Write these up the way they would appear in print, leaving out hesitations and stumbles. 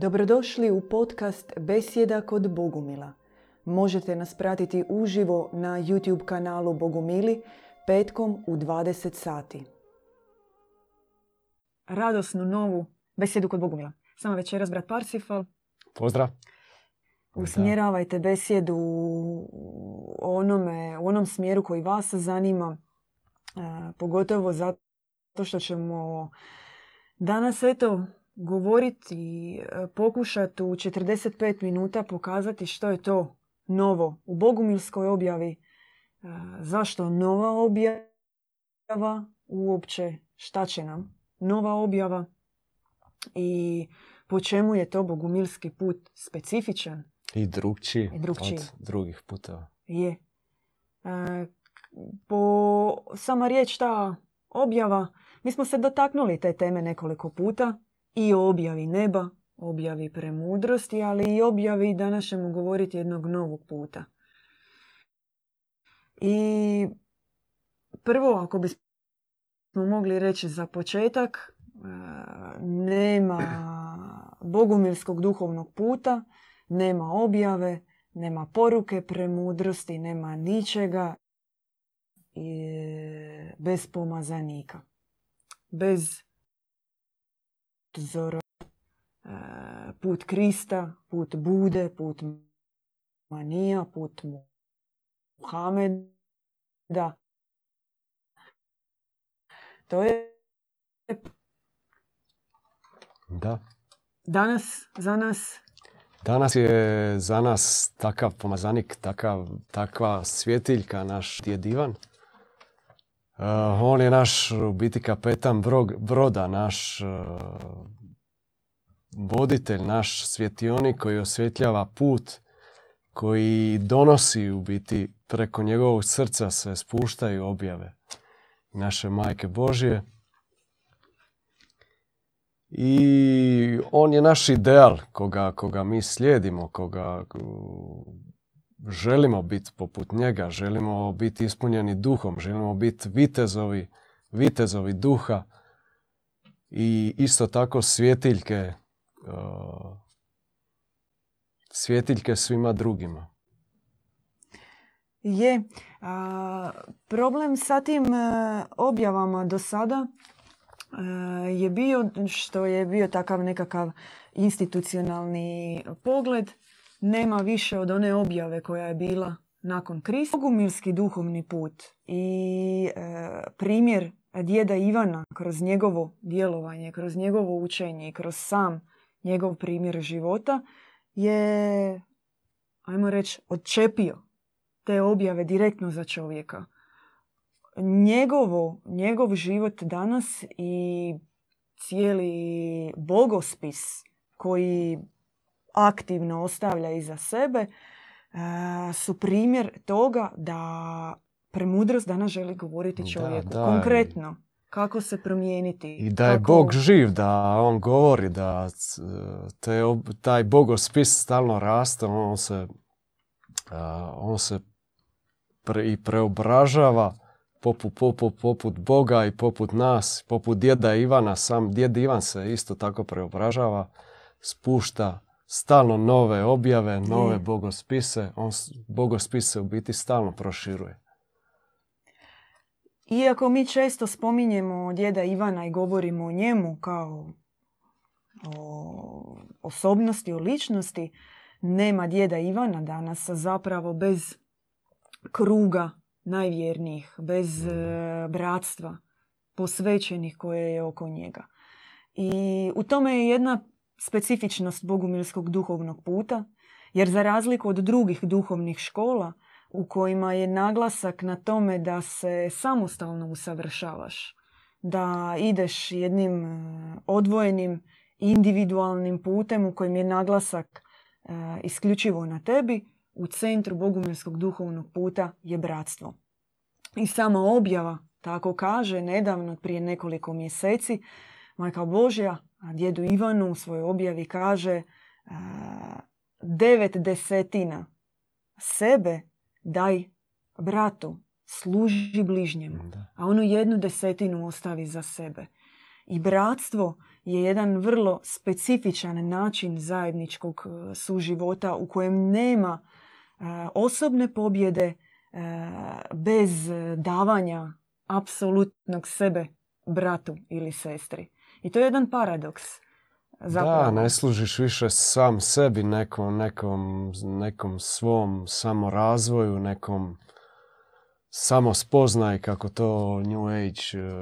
Dobrodošli u podcast Besjeda kod Bogumila. Možete nas pratiti uživo na YouTube kanalu Bogumili petkom u 20 sati. Radosnu novu Besjedu kod Bogumila. Samo večeras brat Parsifal. Pozdrav. Usmjeravajte besjedu u onom smjeru koji vas zanima. Pogotovo zato što ćemo danas govoriti i pokušati u 45 minuta pokazati što je to novo u bogumilskoj objavi. Zašto nova objava uopće, šta će nam nova objava i po čemu je to bogumilski put specifičan i drugčiji od drugih puteva. Je. Po sama riječ ta objava, mi smo se dotaknuli te teme nekoliko puta i o objavi neba, objavi premudrosti, ali i objavi danas ćemo govoriti jednog novog puta. I prvo, ako bismo mogli reći za početak, nema bogumilskog duhovnog puta, nema objave, nema poruke premudrosti, nema ničega bez pomazanika, bez zora, put Krista, put Bude, put Manija, put Muhameda. To je danas za nas. Danas je za nas takav pomazanik, takva svjetiljka, naš djed Ivan. On je naš, u biti, kapetan broda, naš voditelj, naš svjetionik koji osvjetljava put, koji donosi, u biti, preko njegovog srca se spuštaju objave naše Majke Božje. I on je naš ideal koga mi slijedimo, koga želimo biti poput njega, želimo biti ispunjeni duhom, želimo biti vitezovi duha i isto tako svjetiljke svima drugima. Je. Problem sa tim objavama do sada je bio što je bio takav nekakav institucionalni pogled. Nema više od one objave koja je bila nakon Krista. Bogumilski duhovni put i primjer djeda Ivana kroz njegovo djelovanje, kroz njegovo učenje i kroz sam njegov primjer života je, ajmo reći, odčepio te objave direktno za čovjeka. Njegov život danas i cijeli bogospis koji aktivno ostavlja iza sebe su primjer toga da premudrost danas želi govoriti čovjeku. Konkretno, kako se promijeniti. I da je Bog živ, da on govori, da taj bogospis stalno raste, on se preobražava poput Boga i poput nas, poput djeda Ivana. Sam djed Ivan se isto tako preobražava, spušta stalno nove objave, nove bogospise. Bogospis se u biti stalno proširuje. Iako mi često spominjemo djeda Ivana i govorimo o njemu kao o osobnosti, o ličnosti, nema djeda Ivana danas zapravo bez kruga najvjernijih, bez bratstva posvećenih koje je oko njega. I u tome je jedna specifičnost bogumilskog duhovnog puta, jer za razliku od drugih duhovnih škola u kojima je naglasak na tome da se samostalno usavršavaš, da ideš jednim odvojenim individualnim putem u kojem je naglasak isključivo na tebi, u centru bogumilskog duhovnog puta je bratstvo. I sama objava tako kaže nedavno, prije nekoliko mjeseci, Majka Božja djedu Ivanu u svojoj objavi kaže 9/10 sebe daj bratu, služi bližnjemu, a onu 1/10 ostavi za sebe. I bratstvo je jedan vrlo specifičan način zajedničkog suživota u kojem nema osobne pobjede bez davanja apsolutnog sebe bratu ili sestri. I to je jedan paradoks. Zapravo. Da, ne služiš više sam sebi, nekom svom samorazvoju, nekom samospoznaj, kako to New Age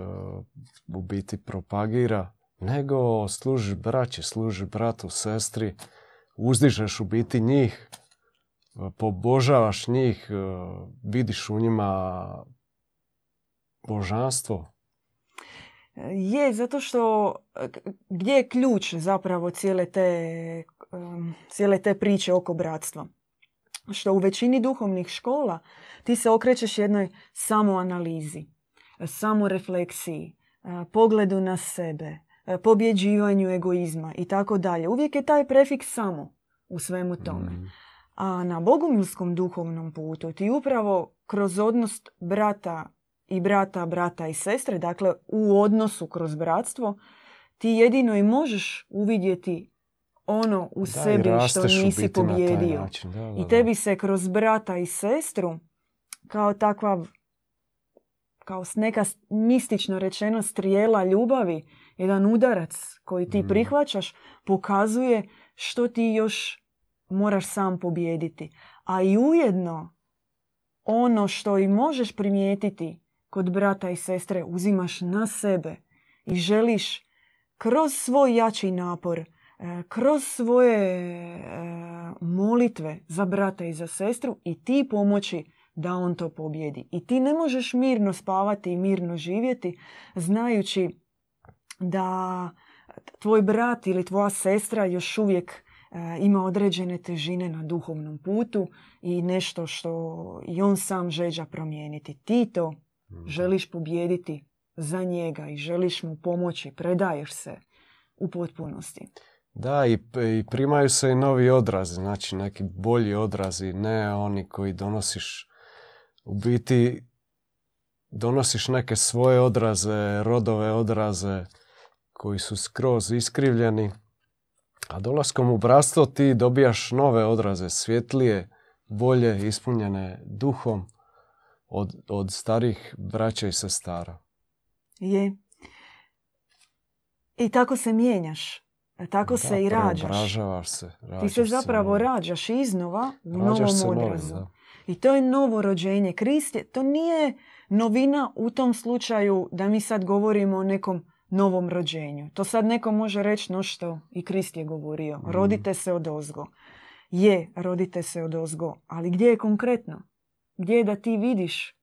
u biti propagira, nego služiš braći, služiš bratu, sestri, uzdižeš u biti njih, pobožavaš njih, vidiš u njima božanstvo. Je, zato što gdje je ključ zapravo cijele te priče oko bratstva? Što u većini duhovnih škola ti se okrećeš jednoj samoanalizi, samorefleksiji, pogledu na sebe, pobjeđivanju egoizma i tako dalje. Uvijek je taj prefiks samo u svemu tome. A na bogumilskom duhovnom putu ti upravo kroz odnos brata i sestre, dakle u odnosu kroz bratstvo, ti jedino i možeš uvidjeti ono u sebi što nisi pobjedio. I tebi se kroz brata i sestru kao neka mistično rečeno strijela ljubavi, jedan udarac koji ti prihvaćaš, pokazuje što ti još moraš sam pobijediti. A i ujedno ono što i možeš primijetiti kod brata i sestre uzimaš na sebe i želiš kroz svoj jači napor, kroz svoje molitve za brata i za sestru i ti pomoći da on to pobjedi. I ti ne možeš mirno spavati i mirno živjeti znajući da tvoj brat ili tvoja sestra još uvijek ima određene težine na duhovnom putu i nešto što i on sam žeđa promijeniti. Ti to želiš pobijediti za njega i želiš mu pomoći, predaješ se u potpunosti. Da, i primaju se i novi odrazi, znači neki bolji odrazi, ne oni koji donosiš, u biti donosiš neke svoje odraze, rodove odraze koji su skroz iskrivljeni, a dolaskom u bratstvo ti dobijaš nove odraze, svjetlije, bolje, ispunjene duhom od starih braća i sestara. Je. I tako se mijenjaš. Tako da, se i rađaš. Se, ti se zapravo rađaš iznova u novom odrazu. I to je novo rođenje. Krist, to nije novina u tom slučaju da mi sad govorimo o nekom novom rođenju. To sad neko može reći, no što i Krist je govorio. Rodite se odozgo. Je, rodite se odozgo. Ali gdje je konkretno? Gdje je da ti vidiš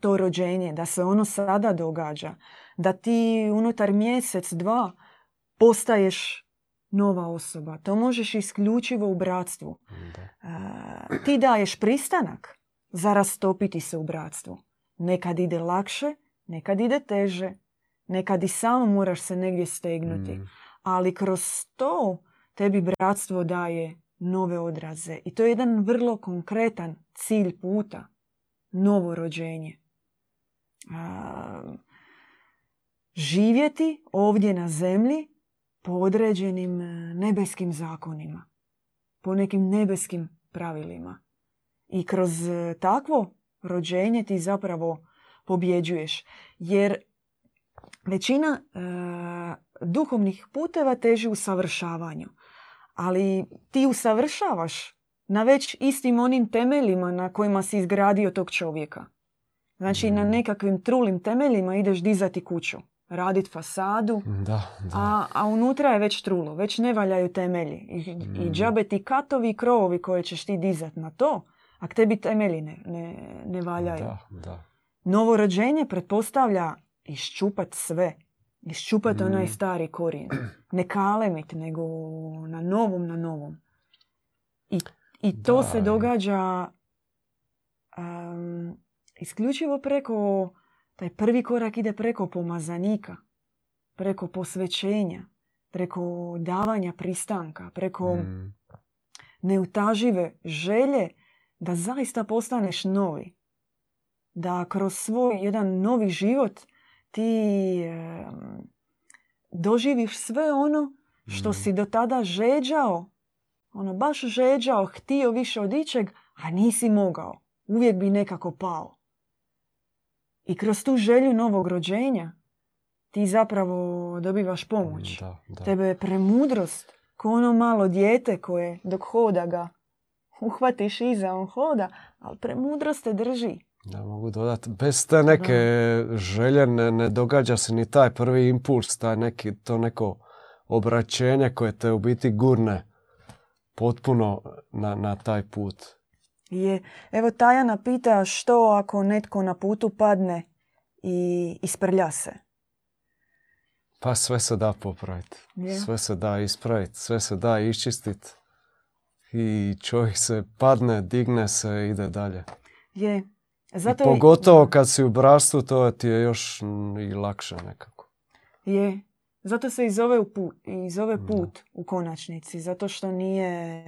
to rođenje, da se ono sada događa, da ti unutar mjesec, dva postaješ nova osoba. To možeš isključivo u bratstvu. Ti daješ pristanak za rastopiti se u bratstvu. Nekad ide lakše, nekad ide teže, nekad i samo moraš se negdje stegnuti. Ali kroz to tebi bratstvo daje nove odraze. I to je jedan vrlo konkretan cilj puta. Novo rođenje. Živjeti ovdje na zemlji po određenim nebeskim zakonima. Po nekim nebeskim pravilima. I kroz takvo rođenje ti zapravo pobjeđuješ. Jer većina duhovnih puteva teži usavršavanju. Ali ti usavršavaš na već istim onim temeljima na kojima si izgradio tog čovjeka. Znači na nekakvim trulim temeljima ideš dizati kuću, raditi fasadu, a unutra je već trulo, već ne valjaju temelji. I džabe ti katovi i krovovi koje ćeš ti dizati na to, a k tebi temelji ne valjaju. Novo rođenje pretpostavlja iščupati sve. Iščupati onaj stari korijen. Ne kalemit, nego na novom. I to se događa isključivo preko, taj prvi korak ide preko pomazanika, preko posvećenja, preko davanja pristanka, preko neutažive želje da zaista postaneš novi. Da kroz svoj jedan novi život ti doživiš sve ono što si do tada žeđao, ono baš žeđao, htio više od ičeg, a nisi mogao. Uvijek bi nekako pao. I kroz tu želju novog rođenja ti zapravo dobivaš pomoć. Da, da. Tebe je premudrost, ko ono malo dijete koje dok hoda ga uhvatiš iza, on hoda, ali premudrost te drži. Da, mogu dodati, bez te neke želje ne događa se ni taj prvi impuls, taj neki, to neko obraćenje koje te u biti gurne potpuno na taj put. Je. Evo, Tajana pita što ako netko na putu padne i isprlja se? Pa sve se da popraviti. Yeah. Sve se da ispraviti. Sve se da iščistiti. I čovjek se padne, digne se i ide dalje. Je. Zato pogotovo kad si u brastu, to ti je još i lakše nekako. Je. Zato se i zove put u konačnici. Zato što nije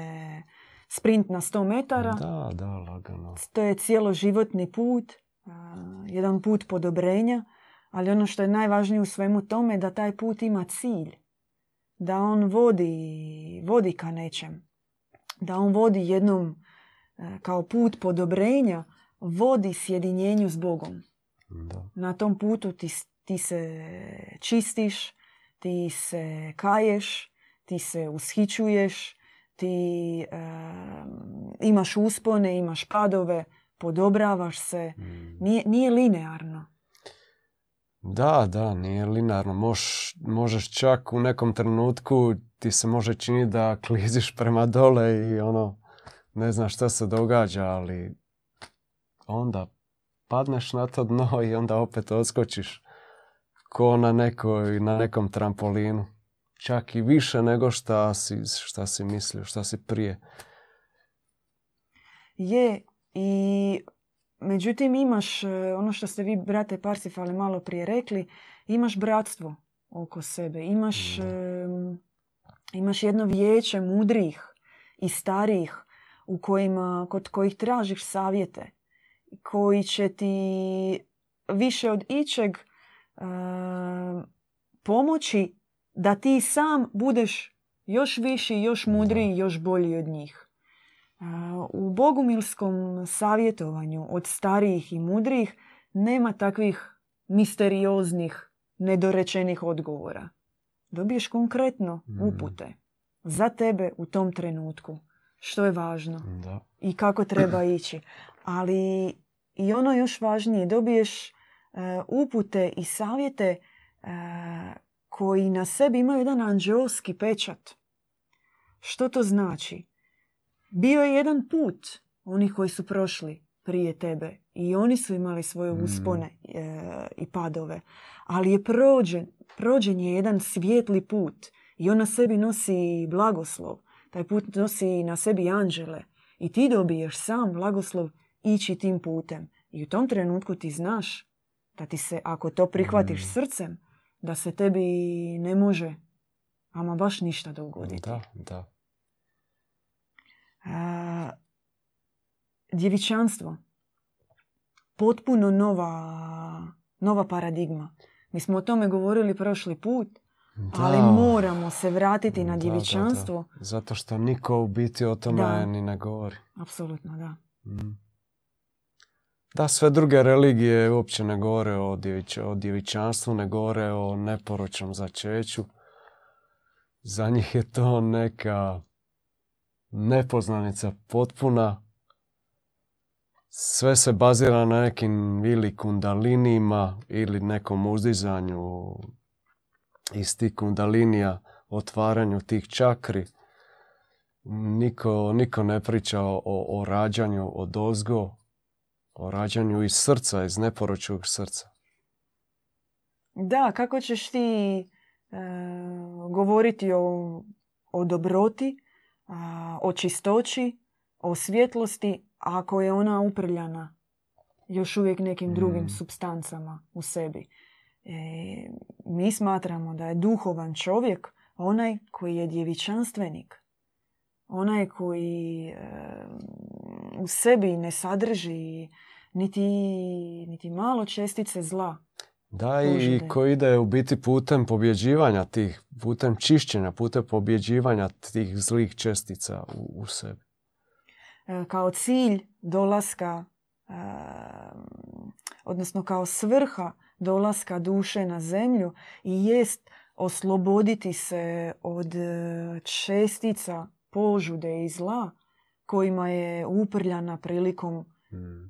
sprint na 100 metara. Da, da, lagano. To je cijeloživotni put. Jedan put podobrenja. Ali ono što je najvažnije u svemu tome je da taj put ima cilj. Da on vodi ka nečem. Da on vodi jednom kao put podobrenja, vodi sjedinjenju s Bogom. Da. Na tom putu ti se čistiš, ti se kaješ, ti se ushićuješ, ti imaš uspone, imaš padove, podobravaš se. Nije linearno. Da, da, nije linearno. Možeš čak u nekom trenutku ti se može činiti da kliziš prema dole i ono, ne znaš šta se događa, ali onda padneš na to dno i onda opet odskočiš ko na nekom trampolinu. Čak i više nego šta si mislio, šta si prije. Je, i međutim, imaš, ono što ste vi, brate Parsifale, malo prije rekli, imaš bratstvo oko sebe. Imaš jedno vijeće mudrih i starijih kod kojih tražiš savjete, koji će ti više od ičeg pomoći da ti sam budeš još viši, još mudriji, još bolji od njih. U bogumilskom savjetovanju od starijih i mudrijih nema takvih misterioznih, nedorečenih odgovora. Dobiješ konkretno upute za tebe u tom trenutku, što je važno i kako treba ići. Ali i ono još važnije, dobiješ upute i savjete koji na sebi imaju jedan anđeoski pečat. Što to znači? Bio je jedan put onih koji su prošli prije tebe i oni su imali svoje uspone i padove. Ali je prođen je jedan svijetli put i on na sebi nosi blagoslov. Taj put nosi na sebi anđele i ti dobiješ sam blagoslov ići tim putem. I u tom trenutku ti znaš da ti se, ako to prihvatiš srcem, da se tebi ne može ama baš ništa dogoditi. Da, da. Djevičanstvo. Potpuno nova paradigma. Mi smo o tome govorili prošli put, ali moramo se vratiti na djevičanstvo. Da, da. Zato što niko u biti o tome ni ne govori. Apsolutno, da. Da, sve druge religije uopće ne govore o djevičanstvu, ne govore o neporočnom začeću. Za njih je to neka nepoznanica potpuna. Sve se bazira na nekim ili kundalinijima ili nekom uzdizanju iz tih kundalinija, otvaranju tih čakri. Niko ne priča o rađanju od ozgo, o rađanju iz srca, iz neporočnog srca. Da, kako ćeš ti govoriti o dobroti, o čistoći, o svjetlosti, ako je ona uprljana još uvijek nekim drugim supstancama u sebi. Mi smatramo da je duhovan čovjek onaj koji je djevičanstvenik. Onaj koji u sebi ne sadrži niti malo čestice zla. Da, i koji ide u biti putem pobjeđivanja tih, putem čišćenja, putem pobjeđivanja tih zlih čestica u sebi. Kao cilj dolaska, odnosno kao svrha dolaska duše na zemlju i jest osloboditi se od čestica požude i zla kojima je uprljana prilikom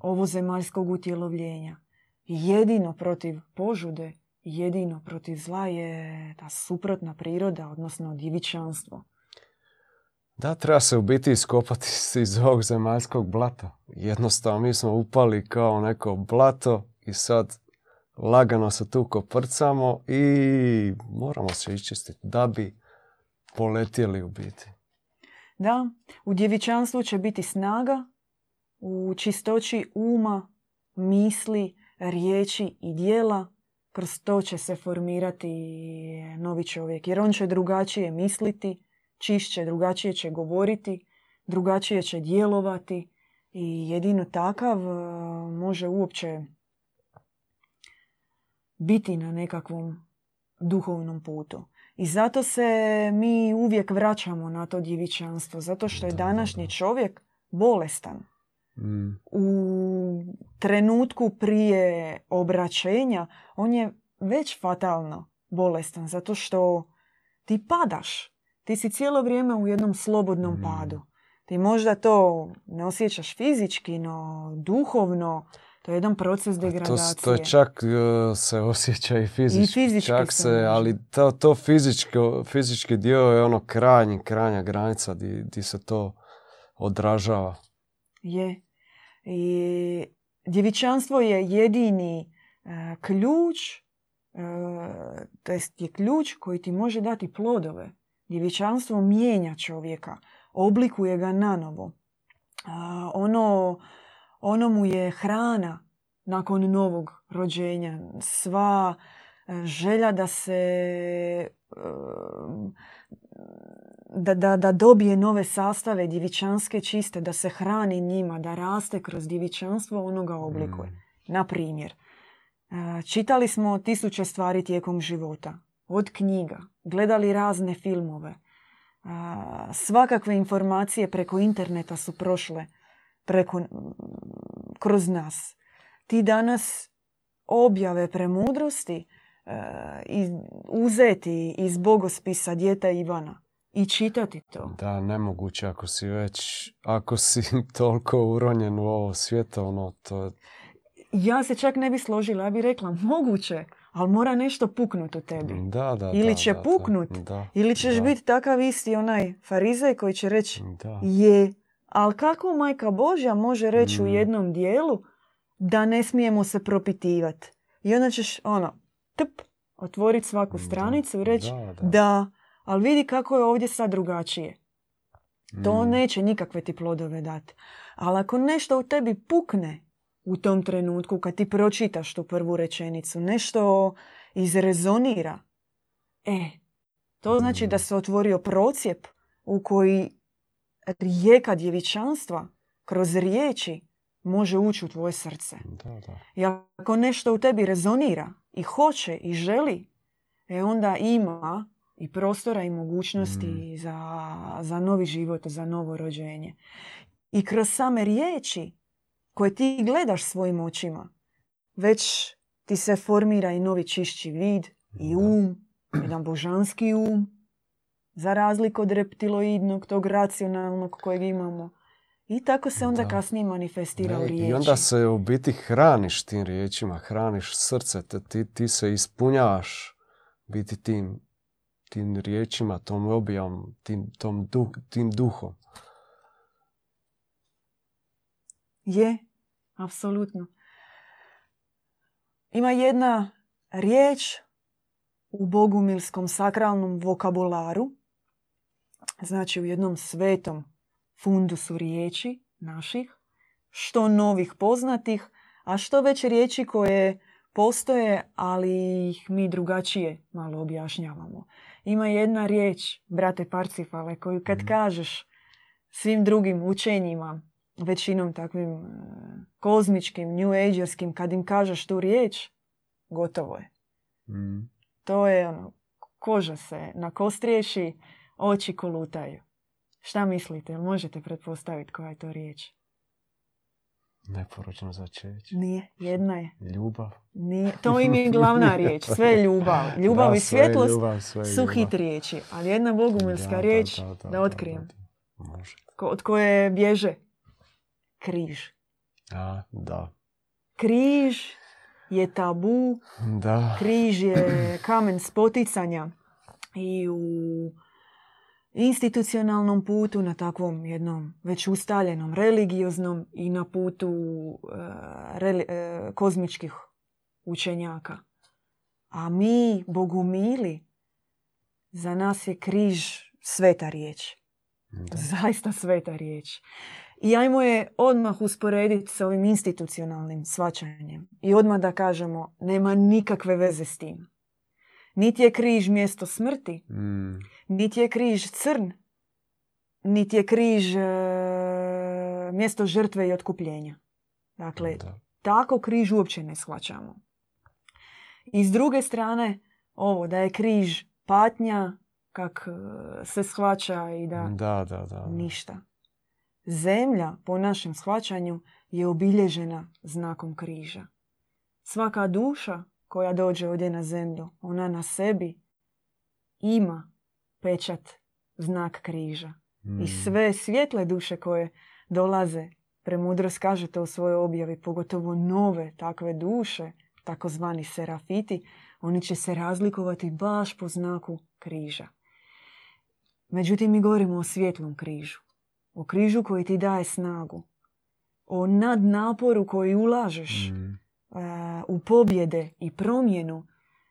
ovozemaljskog utjelovljenja. Jedino protiv požude, jedino protiv zla je ta suprotna priroda, odnosno djevičanstvo. Da, treba se u biti iskopati iz ovog zemaljskog blata. Jednostavno mi smo upali kao neko blato i sad lagano se tu koprcamo i moramo se iščistiti da bi poletjeli u biti. Da, u djevičanstvu će biti snaga, u čistoći uma, misli, riječi i dijela, kroz to će se formirati novi čovjek. Jer on će drugačije misliti, čišće, drugačije će govoriti, drugačije će djelovati i jedino takav može uopće biti na nekakvom duhovnom putu. I zato se mi uvijek vraćamo na to djevičanstvo, zato što je današnji čovjek bolestan. U trenutku prije obraćenja on je već fatalno bolestan zato što ti padaš. Ti si cijelo vrijeme u jednom slobodnom padu. Ti možda to ne osjećaš fizički, no duhovno to je jedan proces degradacije. To je čak se osjeća i fizički. I fizički čak se, ali to fizički dio je ono krajnja granica gdje se to odražava. Je. I djevičanstvo je jedini ključ, tj. Je ključ koji ti može dati plodove. Djevičanstvo mijenja čovjeka, oblikuje ga nanovo. Ono mu je hrana nakon novog rođenja. Sva želja da se da dobije nove sastave djevičanske čiste, da se hrani njima, da raste kroz djevičanstvo, ono ga oblikuje. Na primjer, čitali smo 1000 stvari tijekom života, od knjiga, gledali razne filmove. Svakakve informacije preko interneta su prošle kroz nas. Ti danas objave premudrosti uzeti iz Bogospisa djeta Ivana i čitati to. Da, nemoguće ako si toliko uronjen u ovo svjetovno. To... Ja se čak ne bi složila, ja bi rekla moguće, ali mora nešto puknuti u tebi. Da, ili će puknuti, ili ćeš biti takav isti onaj farizej koji će reći je, ali kako Majka Božja može reći u jednom dijelu da ne smijemo se propitivati. I onda ćeš otvoriti svaku stranicu i reći da, ali vidi kako je ovdje sad drugačije. To neće nikakve ti plodove dati. Ali ako nešto u tebi pukne u tom trenutku kad ti pročitaš tu prvu rečenicu, nešto izrezonira, to znači da se otvorio procijep u koji rijeka djevičanstva kroz riječi može ući u tvoje srce. I ako nešto u tebi rezonira i hoće i želi, onda ima i prostora i mogućnosti za novi život, za novo rođenje. I kroz same riječi koje ti gledaš svojim očima, već ti se formira i novi čišći vid i um, jedan božanski um, za razliku od reptiloidnog, tog racionalnog kojeg imamo. I tako se onda kasnije manifestira u riječi. I onda se u biti hraniš tim riječima, hraniš srce, ti se ispunjavaš biti tim riječima, tom objavom, tim duhom. Je, apsolutno. Ima jedna riječ u bogumilskom sakralnom vokabularu, znači u jednom svetom fundusu riječi naših, što novih poznatih, a što već riječi koje postoje, ali ih mi drugačije malo objašnjavamo. Ima jedna riječ, brate Parsifale, koju kad kažeš svim drugim učenjima, većinom takvim kozmičkim, new agerskim, kad im kažeš tu riječ, gotovo je. Mm. To je ono, koža se na kost riješi, oči kolutaju. Šta mislite? Možete pretpostaviti koja je to riječ? Neporočno začeće. Nije, jedna je. Ljubav. Nije. To im je glavna riječ. Sve je ljubav. Ljubav da, i svjetlost ljubav, su hit riječi. Ali jedna bogumilska riječ da otkrijem. Od koje bježe? Križ. A, da. Križ je tabu. Da. Križ je kamen spoticanja. I u institucionalnom putu, na takvom jednom već ustaljenom, religioznom i na putu kozmičkih učenjaka. A mi, bogumili, za nas je križ sveta riječ. Da. Zaista sveta riječ. I ajmo je odmah usporediti s ovim institucionalnim shvaćanjem. I odmah da kažemo, nema nikakve veze s tim. Niti je križ mjesto smrti, niti je križ crn, niti je križ mjesto žrtve i otkupljenja. Dakle, tako križ uopće ne shvaćamo. I s druge strane, ovo da je križ patnja, kak se shvaća i da ništa. Zemlja, po našem shvaćanju, je obilježena znakom križa. Svaka duša koja dođe ovdje na zemlju, ona na sebi ima pečat, znak križa. I sve svjetle duše koje dolaze, premudrost kaže to u svojoj objavi, pogotovo nove takve duše, takozvani serafiti, oni će se razlikovati baš po znaku križa. Međutim, mi govorimo o svjetlom križu. O križu koji ti daje snagu. O nadnaporu koji ulažeš u pobjede i promjenu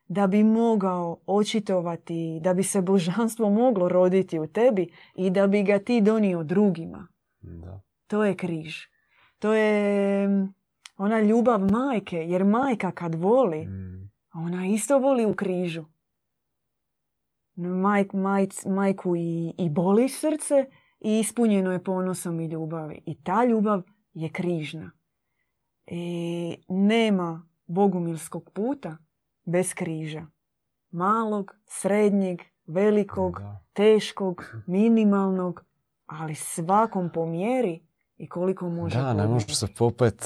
da bi mogao očitovati, da bi se božanstvo moglo roditi u tebi i da bi ga ti donio drugima. Da. To je križ. To je ona ljubav majke, jer majka kad voli, ona isto voli u križu. Majku i boli srce i ispunjeno je ponosom i ljubavi. I ta ljubav je križna. Nema bogumilskog puta bez križa. Malog, srednjeg, velikog, teškog, minimalnog, ali svakom po mjeri i koliko može. Da, ne može se popet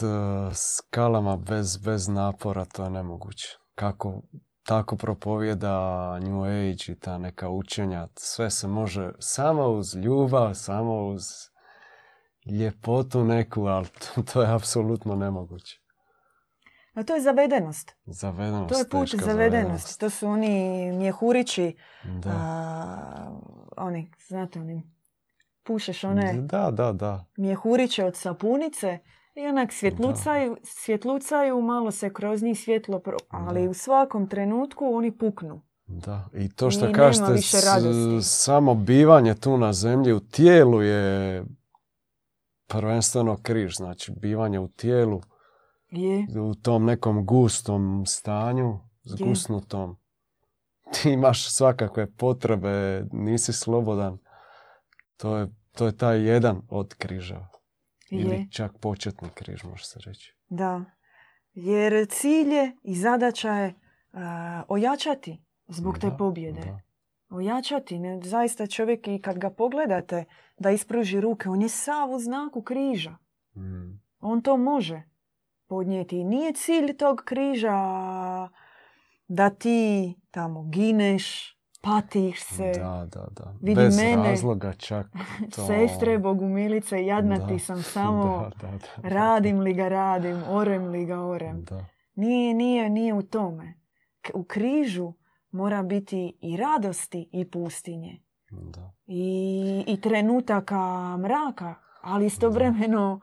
skalama bez napora, to je nemoguće. Kako tako propovjeda New Age i ta neka učenja, sve se može samo uz ljubav, samo uz ljepotu neku, ali to je apsolutno nemoguće. No, to je zavedenost. Zavedenost. To je put zavedenost. To su oni mjehurići. Da. Oni, znate, oni pušeš one mjehuriće od sapunice i onak svjetlucaju, malo se kroz njih svjetlo, ali u svakom trenutku oni puknu. Da, i to što kažete, samo bivanje tu na zemlji u tijelu je prvenstveno križ, znači bivanje u tijelu, u tom nekom gustom stanju, zgusnutom. Ti imaš svakakve potrebe, nisi slobodan. To je taj jedan od križa. Ili čak početni križ, može se reći. Da, jer cilj je i zadaća je ojačati zbog te pobjede. Da. Ojačati. Ne? Zaista čovjek i kad ga pogledate da ispruži ruke, on je sav u znaku križa. On to može podnijeti. Nije cilj tog križa da ti tamo gineš, patiš se, vidi bez mene. Bez razloga čak. To... Sestre, bogumilice, jadna ti sam samo, radim li ga radim, orem li ga orem. Da. Nije u tome. U križu mora biti i radosti i pustinje. Da. I trenutaka mraka, ali istovremeno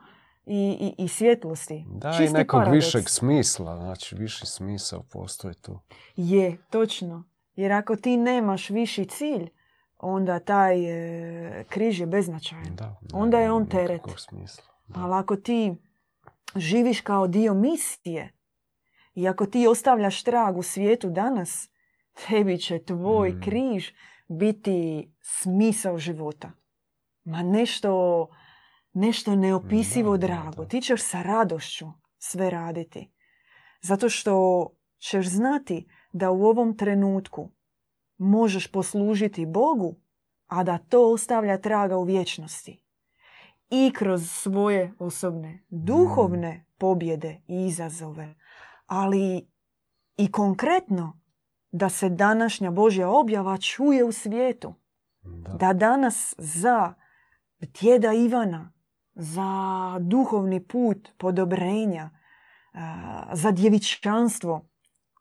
i svjetlosti. Da, čisti i nekog paradoks. Višeg smisla, znači viši smisao postoji tu. Je, točno. Jer ako ti nemaš viši cilj, onda taj križ je beznačajan. Onda je on teret. Ali ako ti živiš kao dio misije i ako ti ostavljaš trag u svijetu danas, tebi će tvoj križ biti smisao života. Ma nešto neopisivo drago. Ti ćeš sa radošću sve raditi. Zato što ćeš znati da u ovom trenutku možeš poslužiti Bogu, a da to ostavlja traga u vječnosti. I kroz svoje osobne duhovne pobjede i izazove, ali i konkretno da se današnja Božja objava čuje u svijetu. Da danas za djeda Ivana, za duhovni put podobrenja, za djevičanstvo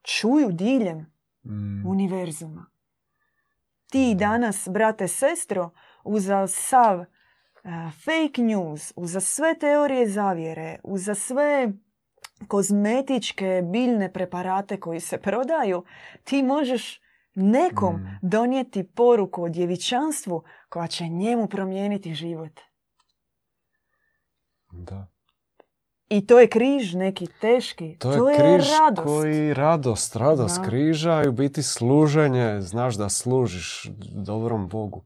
čuju diljem univerzuma. Ti danas, brate, sestro, uza sav fake news, uza sve teorije zavjere, uza sve kozmetičke biljne preparate koji se prodaju, ti možeš nekom donijeti poruku o djevičanstvu koja će njemu promijeniti život. Da. I to je križ neki teški. To je križ radost. Koji radost da. Križa i u biti služenje. Znaš da služiš dobrom Bogu.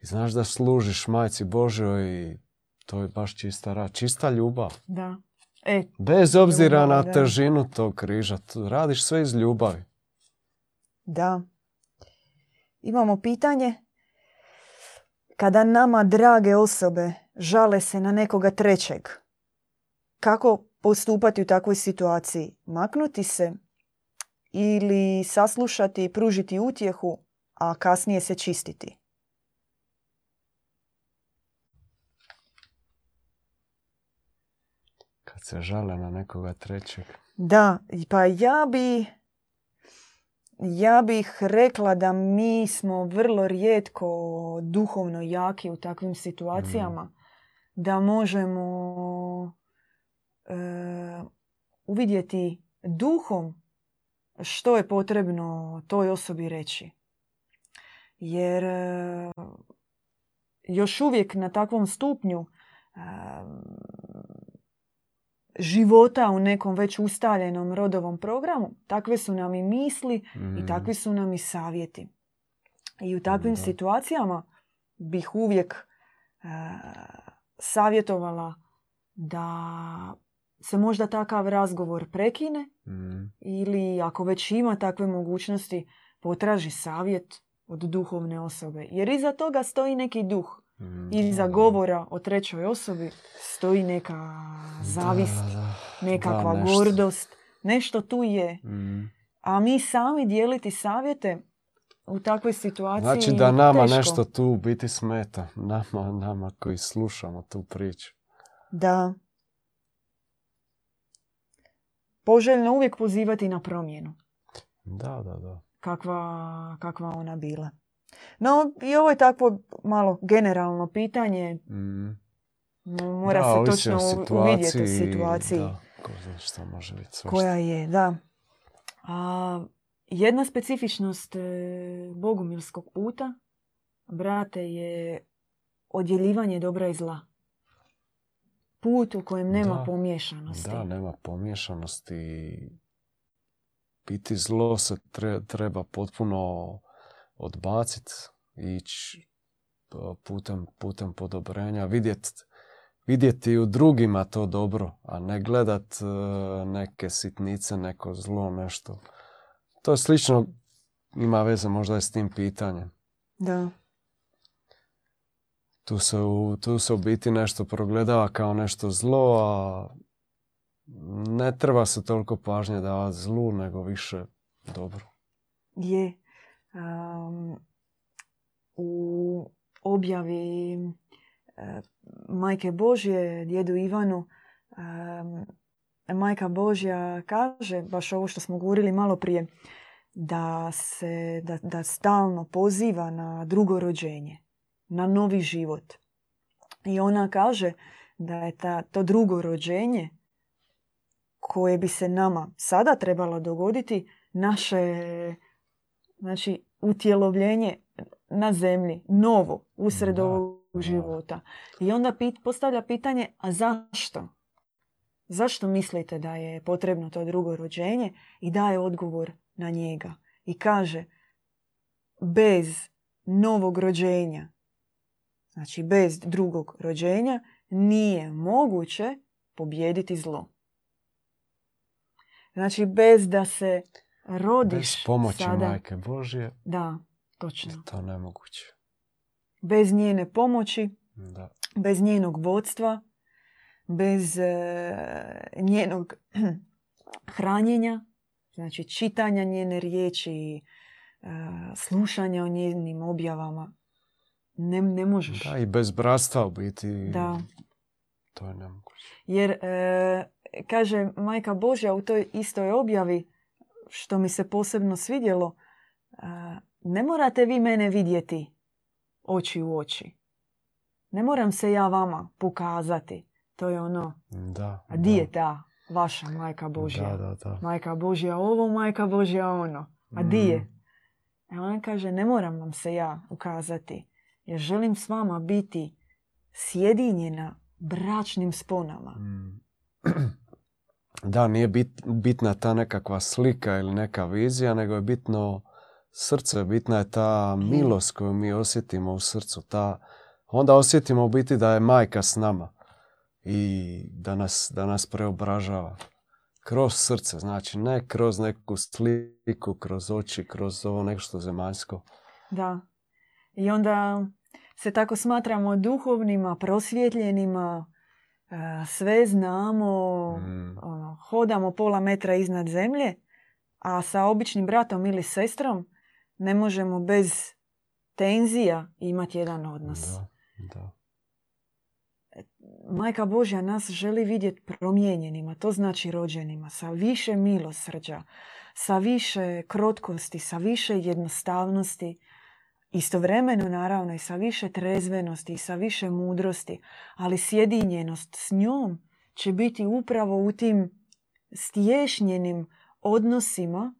I znaš da služiš Majci Božjoj i to je baš čista rad. Čista ljubav. Da. Bez obzira ljubav, na težinu tog križa. Radiš sve iz ljubavi. Da. Imamo pitanje. Kada nama drage osobe žale se na nekoga trećeg, kako postupati u takvoj situaciji? Maknuti se ili saslušati i pružiti utjehu, a kasnije se čistiti? Kad se žale na nekoga trećeg. Da, pa ja bih rekla da mi smo vrlo rijetko duhovno jaki u takvim situacijama. Da možemo uvidjeti duhom što je potrebno toj osobi reći. Jer još uvijek na takvom stupnju života u nekom već ustaljenom rodovom programu, takve su nam i misli i takvi su nam i savjeti. I u takvim situacijama bih uvijek savjetovala da se možda takav razgovor prekine ili ako već ima takve mogućnosti potraži savjet od duhovne osobe. Jer iza toga stoji neki duh. Iza govora o trećoj osobi stoji neka zavist, nekakva gordost. Nešto tu je. A mi sami dijeliti savjete u takvoj situaciji znači da nama teško. Nešto tu biti smeta. Nama koji slušamo tu priču. Da. Poželjno uvijek pozivati na promjenu. Da. Kakva ona bila. No, i ovo je takvo malo generalno pitanje. Mora se točno uvidjeti u situaciji. Da, šta može biti svašta. Koja je, da. Jedna specifičnost bogumilskog puta, brate, je odjeljivanje dobra i zla. Put u kojem nema pomješanosti. Da, nema pomješanosti. Biti zlo se treba potpuno odbaciti, ići putem podobrenja, vidjeti u drugima to dobro, a ne gledat neke sitnice, neko zlo, nešto. To je slično, ima veze možda i s tim pitanjem. Da. Tu se u biti nešto progledava kao nešto zlo, a ne treba se toliko pažnje davati zlu, nego više dobro. Je. U objavi Majke Božje, djedu Ivanu, Majka Božja kaže, baš ovo što smo govorili malo prije, da stalno poziva na drugo rođenje, na novi život. I ona kaže da je to drugo rođenje koje bi se nama sada trebalo dogoditi, naše, znači, utjelovljenje na zemlji, novo, usred ovog života. I onda postavlja pitanje, a zašto? Zašto mislite da je potrebno to drugo rođenje? I daje odgovor na njega. I kaže, bez novog rođenja, znači bez drugog rođenja, nije moguće pobijediti zlo. Znači, bez da se rodiš. Bez pomoći sada, Majke Božje. Da, točno. Je to nemoguće. Bez njene pomoći, da. Bez njenog vodstva, bez njenog hranjenja, znači čitanja njene riječi, slušanja o njenim objavama. Ne možeš. Da, i bez bratstva u biti. Da. To je nemoguće. Jer, kaže Majka Božja u toj istoj objavi, što mi se posebno svidjelo, ne morate vi mene vidjeti oči u oči. Ne moram se ja vama pokazati. To je ono, da, a di je ta vaša Majka Božja? Da. Majka Božja ovo, Majka Božja ono. A di je? A ona kaže, ne moram vam se ja ukazati. Jer želim s vama biti sjedinjena bračnim sponama. Da, nije bitna ta nekakva slika ili neka vizija, nego je bitno srce, bitna je ta milost koju mi osjetimo u srcu. Onda osjetimo u biti da je majka s nama i da nas preobražava. Kroz srce, znači ne kroz neku sliku, kroz oči, kroz ovo nešto zemaljsko. Da. I onda se tako smatramo duhovnima, prosvjetljenima, sve znamo, hodamo pola metra iznad zemlje, a sa običnim bratom ili sestrom ne možemo bez tenzija imati jedan odnos. Da. Majka Božja nas želi vidjeti promijenjenima, to znači rođenima, sa više milosrđa, sa više krotkosti, sa više jednostavnosti. Istovremeno, naravno, i sa više trezvenosti, i sa više mudrosti, ali sjedinjenost s njom će biti upravo u tim stješnjenim odnosima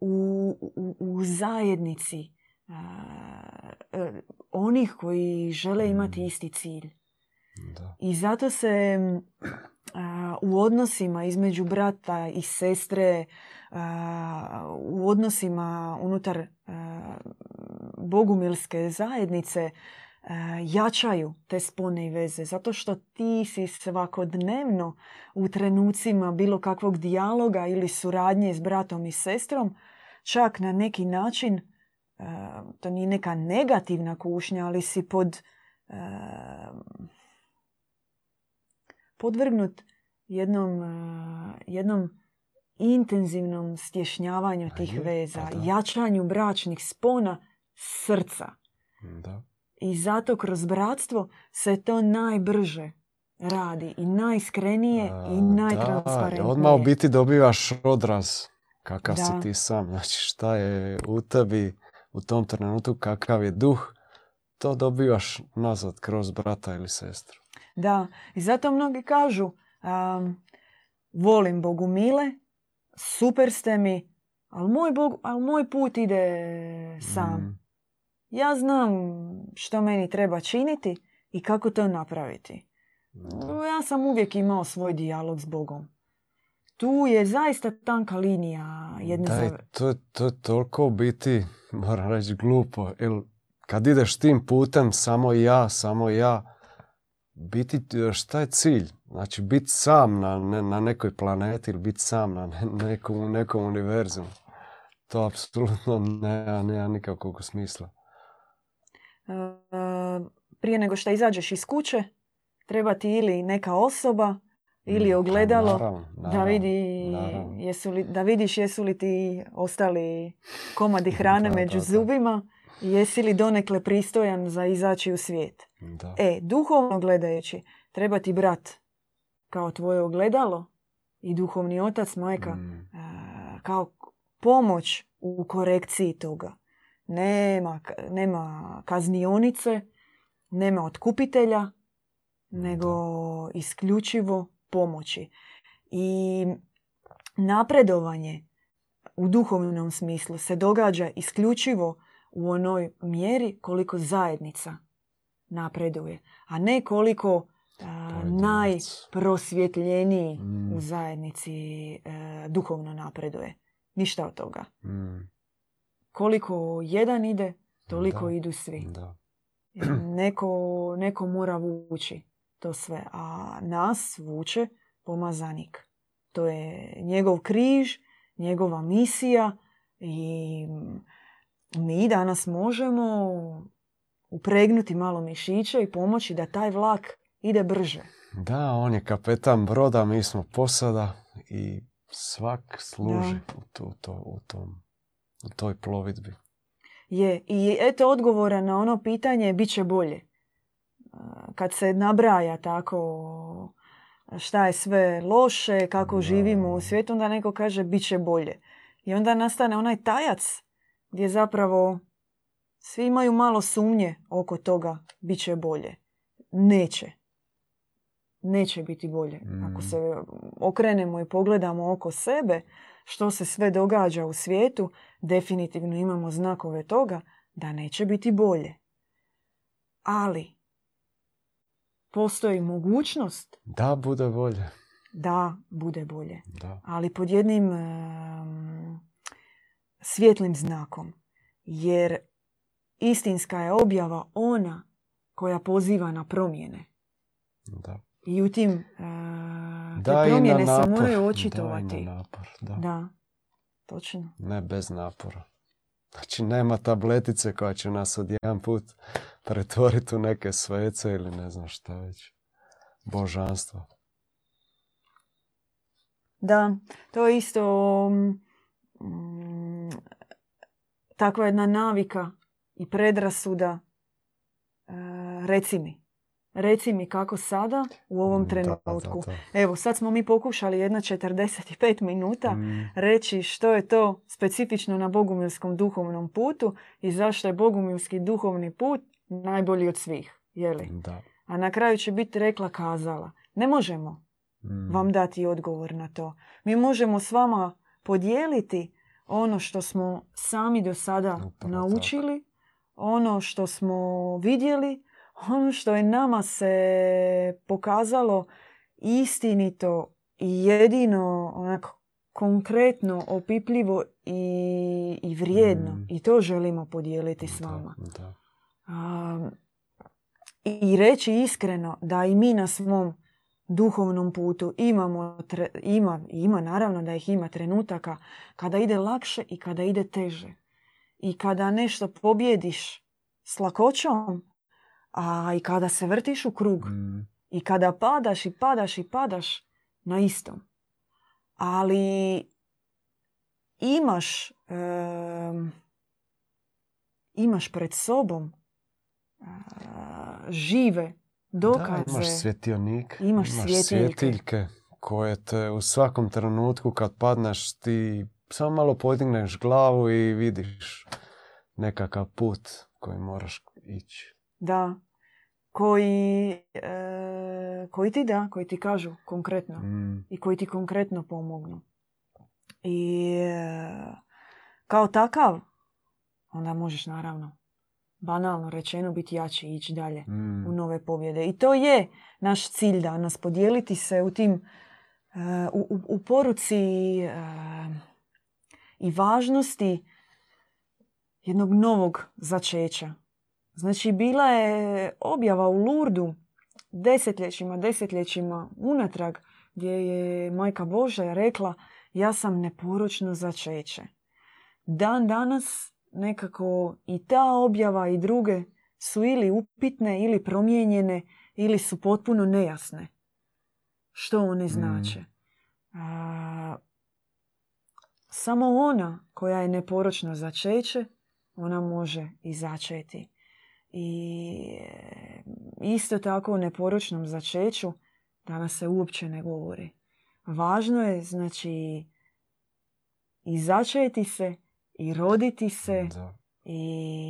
u zajednici onih koji žele imati isti cilj. Da. I zato se u odnosima između brata i sestre, u odnosima unutar bogumilske zajednice jačaju te spone i veze. Zato što ti si svakodnevno u trenucima bilo kakvog dijaloga ili suradnje s bratom i sestrom, čak na neki način, to nije neka negativna kušnja, ali si podvrgnut jednom intenzivnom stješnjavanju tih veza, jačanju bračnih spona srca. Da. I zato kroz bratstvo se to najbrže radi i najiskrenije i najtransparentnije. Da, odmah u biti dobivaš odraz kakav si ti sam. Znači šta je u tebi u tom trenutku, kakav je duh, to dobivaš nazad kroz brata ili sestru. Da, i zato mnogi kažu volim Bogumile, super ste mi, ali moj put ide sam. Ja znam što meni treba činiti i kako to napraviti. Ja sam uvijek imao svoj dijalog s Bogom. Tu je zaista tanka linija. To je toliko u biti, moram reći, glupo. Kad ideš tim putem, samo ja, biti, šta je cilj? Znači, biti sam na nekoj planeti ili biti sam na nekom univerzumu. To apsolutno nema nikakvog smisla. Prije nego što izađeš iz kuće, treba ti ili neka osoba ili ogledalo, naravno, da vidiš jesu li ti ostali komadi hrane među zubima, jesi li donekle pristojan za izaći u svijet. Da. Duhovno gledajući, treba ti brat kao tvoje ogledalo i duhovni otac, majka, kao pomoć u korekciji toga. Nema kaznionice, nema otkupitelja, nego isključivo pomoći. I napredovanje u duhovnom smislu se događa isključivo u onoj mjeri koliko zajednica napreduje, a ne koliko najprosvjetljeniji u zajednici duhovno napreduje. Ništa od toga. Koliko jedan ide, toliko idu svi. Da. Neko mora vući to sve, a nas vuče pomazanik. To je njegov križ, njegova misija i mi danas možemo upregnuti malo mišiće i pomoći da taj vlak ide brže. Da, on je kapetan broda, mi smo posada i svak služi u toj plovidbi. Je, i eto odgovora na ono pitanje, bit će bolje. Kad se nabraja tako šta je sve loše, kako živimo u svijetu, onda neko kaže bit će bolje. I onda nastane onaj tajac gdje zapravo svi imaju malo sumnje oko toga bit će bolje. Neće. Neće biti bolje. Ako se okrenemo i pogledamo oko sebe, što se sve događa u svijetu, definitivno imamo znakove toga da neće biti bolje. Ali postoji mogućnost da bude bolje. Da bude bolje. Da. Ali pod jednim svjetlim znakom. Jer istinska je objava ona koja poziva na promjene. Da. I u tim promjene se moraju očitovati. Da, napor, da. Da, točno. Ne bez napora. Znači nema tabletice koja će nas odjedan put pretvoriti u neke svece ili ne znam šta već. Božanstvo. Da, to je isto takva jedna navika i predrasuda. Reci mi kako sada u ovom trenutku. Da. Evo, sad smo mi pokušali jedna 45 minuta reći što je to specifično na bogumilskom duhovnom putu i zašto je bogumilski duhovni put najbolji od svih. Jeli? Da. A na kraju će biti rekla kazala. Ne možemo vam dati odgovor na to. Mi možemo s vama podijeliti ono što smo sami do sada naučili, ono što smo vidjeli, ono što je nama se pokazalo istinito i jedino onako konkretno, opipljivo i vrijedno. I to želimo podijeliti s vama. Da. I reći iskreno da i mi na svom duhovnom putu ima naravno da ih ima trenutaka kada ide lakše i kada ide teže. I kada nešto pobjediš s lakoćom, a i kada se vrtiš u krug. I kada padaš na istom. Ali imaš pred sobom žive dokaze. Da, imaš svjetionik. Imaš svjetiljke koje te u svakom trenutku kad padneš ti samo malo podigneš glavu i vidiš nekakav put koji moraš ići. Da. Koji ti kažu konkretno i koji ti konkretno pomognu. I kao takav, onda možeš naravno, banalno rečeno, biti jači i ići dalje u nove pobjede. I to je naš cilj danas, podijeliti se u tim, u poruci i važnosti jednog novog začeća. Znači, bila je objava u Lurdu desetljećima unatrag gdje je Majka Božja rekla ja sam neporočno začeće. Dan danas nekako i ta objava i druge su ili upitne ili promijenjene ili su potpuno nejasne. Što one znače? Samo ona koja je neporočno začeće, ona može i začeti. I isto tako o neporočnom začeću danas se uopće ne govori. Važno je, znači, i začeti se, i roditi se, i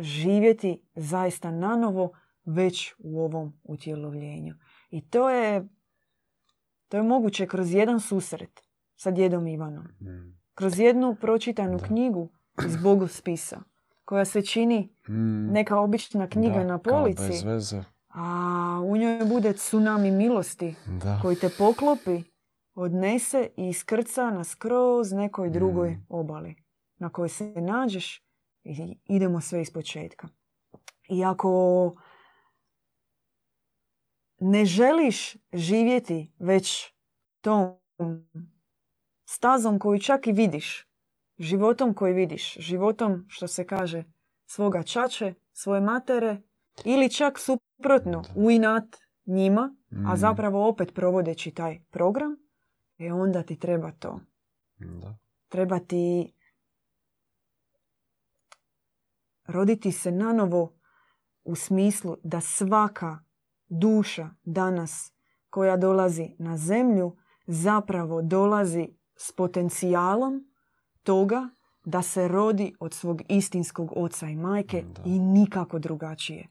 živjeti zaista nanovo već u ovom utjelovljenju. I to je moguće kroz jedan susret sa djedom Ivanom. Kroz jednu pročitanu knjigu iz Bogospisa, koja se čini neka obična knjiga na polici, a u njoj bude tsunami milosti koji te poklopi, odnese i iskrca na skroz nekoj drugoj obali na kojoj se nađeš i idemo sve iz početka. I ako ne želiš živjeti već tom stazom koju čak i vidiš, životom koji vidiš, životom što se kaže svoga čače, svoje matere ili čak suprotno u inat njima, a zapravo opet provodeći taj program, e onda ti treba to. Da. Treba ti roditi se nanovo u smislu da svaka duša danas koja dolazi na zemlju zapravo dolazi s potencijalom toga da se rodi od svog istinskog oca i majke i nikako drugačije.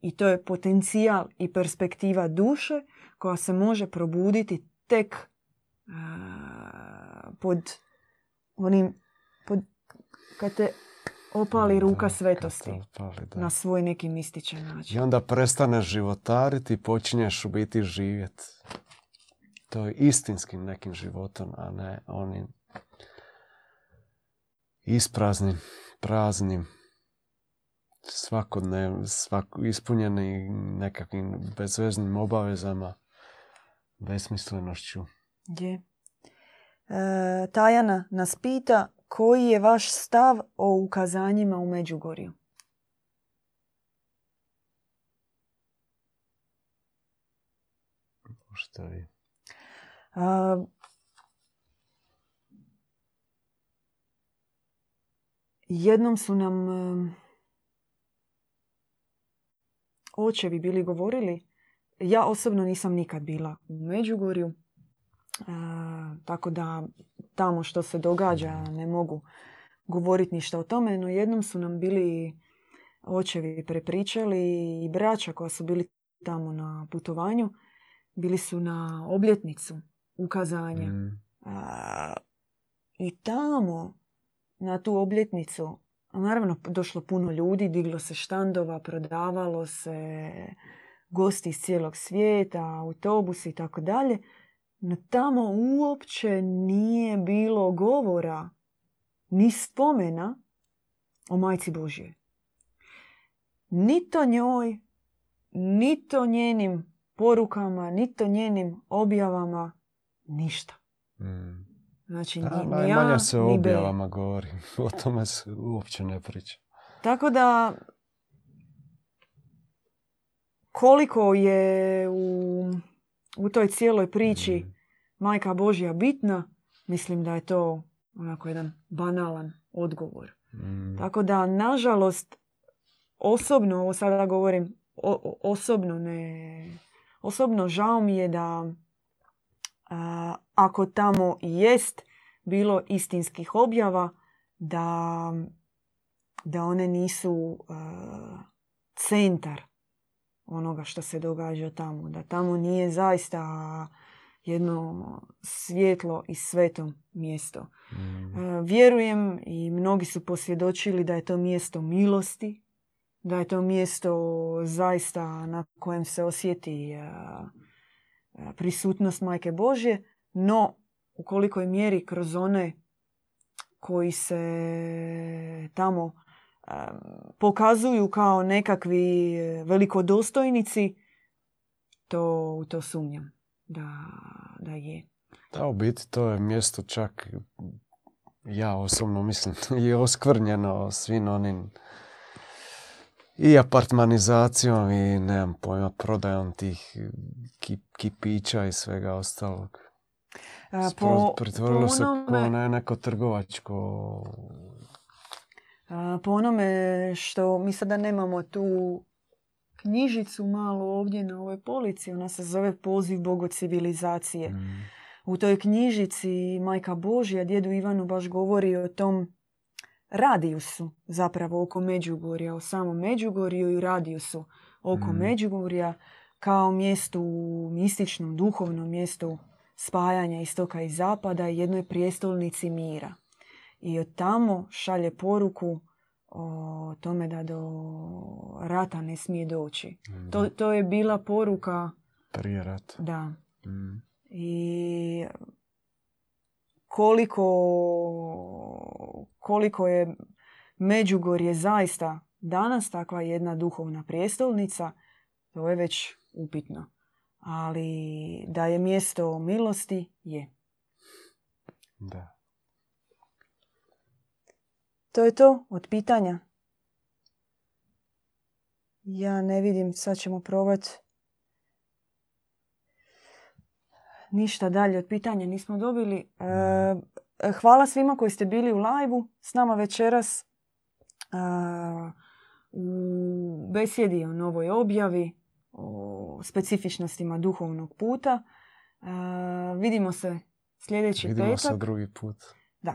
I to je potencijal i perspektiva duše koja se može probuditi tek pod onim, kad te opali ruka svetosti na svoj neki mističan način. I onda prestaneš životariti i počinješ u biti živjeti. To je istinskim nekim životom, a ne onim ispraznim, praznim, svakodnevnim, ispunjenim nekakvim bezveznim obavezama, besmislenošću. Je. Tajana nas pita koji je vaš stav o ukazanjima u Međugorju? Možete vi. Jednom su nam očevi bili govorili. Ja osobno nisam nikad bila u Međugorju, tako da tamo što se događa ne mogu govoriti ništa o tome. No jednom su nam bili očevi prepričali i braća koja su bili tamo na putovanju. Bili su na obljetnicu ukazanja. I tamo na tu obljetnicu naravno došlo puno ljudi, diglo se štandova, prodavalo se, gosti iz cijelog svijeta, autobusi i tako dalje. No tamo uopće nije bilo govora ni spomena o Majci Božjoj. Ni to njoj, ni to njenim porukama, ni to njenim objavama, ništa. Znači, najmanje se o objavama govori. O tome se uopće ne priča. Tako da, koliko je u toj cijeloj priči Majka Božja bitna, mislim da je to onako jedan banalan odgovor. Tako da, nažalost, osobno, ovo sada govorim, osobno žao mi je da ako tamo jest bilo istinskih objava, da one nisu centar onoga što se događa tamo. Da tamo nije zaista jedno svjetlo i sveto mjesto. Vjerujem i mnogi su posvjedočili da je to mjesto milosti, da je to mjesto zaista na kojem se osjeti prisutnost Majke Božje, no u kolikoj mjeri kroz one koji se tamo pokazuju kao nekakvi velikodostojnici, to sumnjam da je. Da, u biti to je mjesto čak, ja osobno mislim, je oskvrnjeno svim onim i apartmanizacijom i nemam pojma, prodajom tih kipića i svega ostalog. Pretvorilo se kao neko trgovačko. Po onome što mi sada nemamo tu knjižicu malo ovdje na ovoj polici, ona se zove Poziv boga civilizacije. U toj knjižici Majka Božja djedu Ivanu baš govori o tom radijusu zapravo oko Međugorja, o samom Međugorju i radijusu oko Međugorja kao mjestu, mističnom, duhovnom mjestu spajanja istoka i zapada i jednoj prijestolnici mira. I od tamo šalje poruku o tome da do rata ne smije doći. To je bila poruka prije rata. Da. I koliko je Međugorje zaista danas takva jedna duhovna prijestolnica, to je već upitno. ali da je mjesto milosti, je. Da. To je to od pitanja. Ja ne vidim, sad ćemo probati. Ništa dalje od pitanja nismo dobili. Hvala svima koji ste bili u live-u s nama večeras u besjedi o novoj objavi, o specifičnostima duhovnog puta. Vidimo se sljedeći petak. Vidimo se drugi put. Da.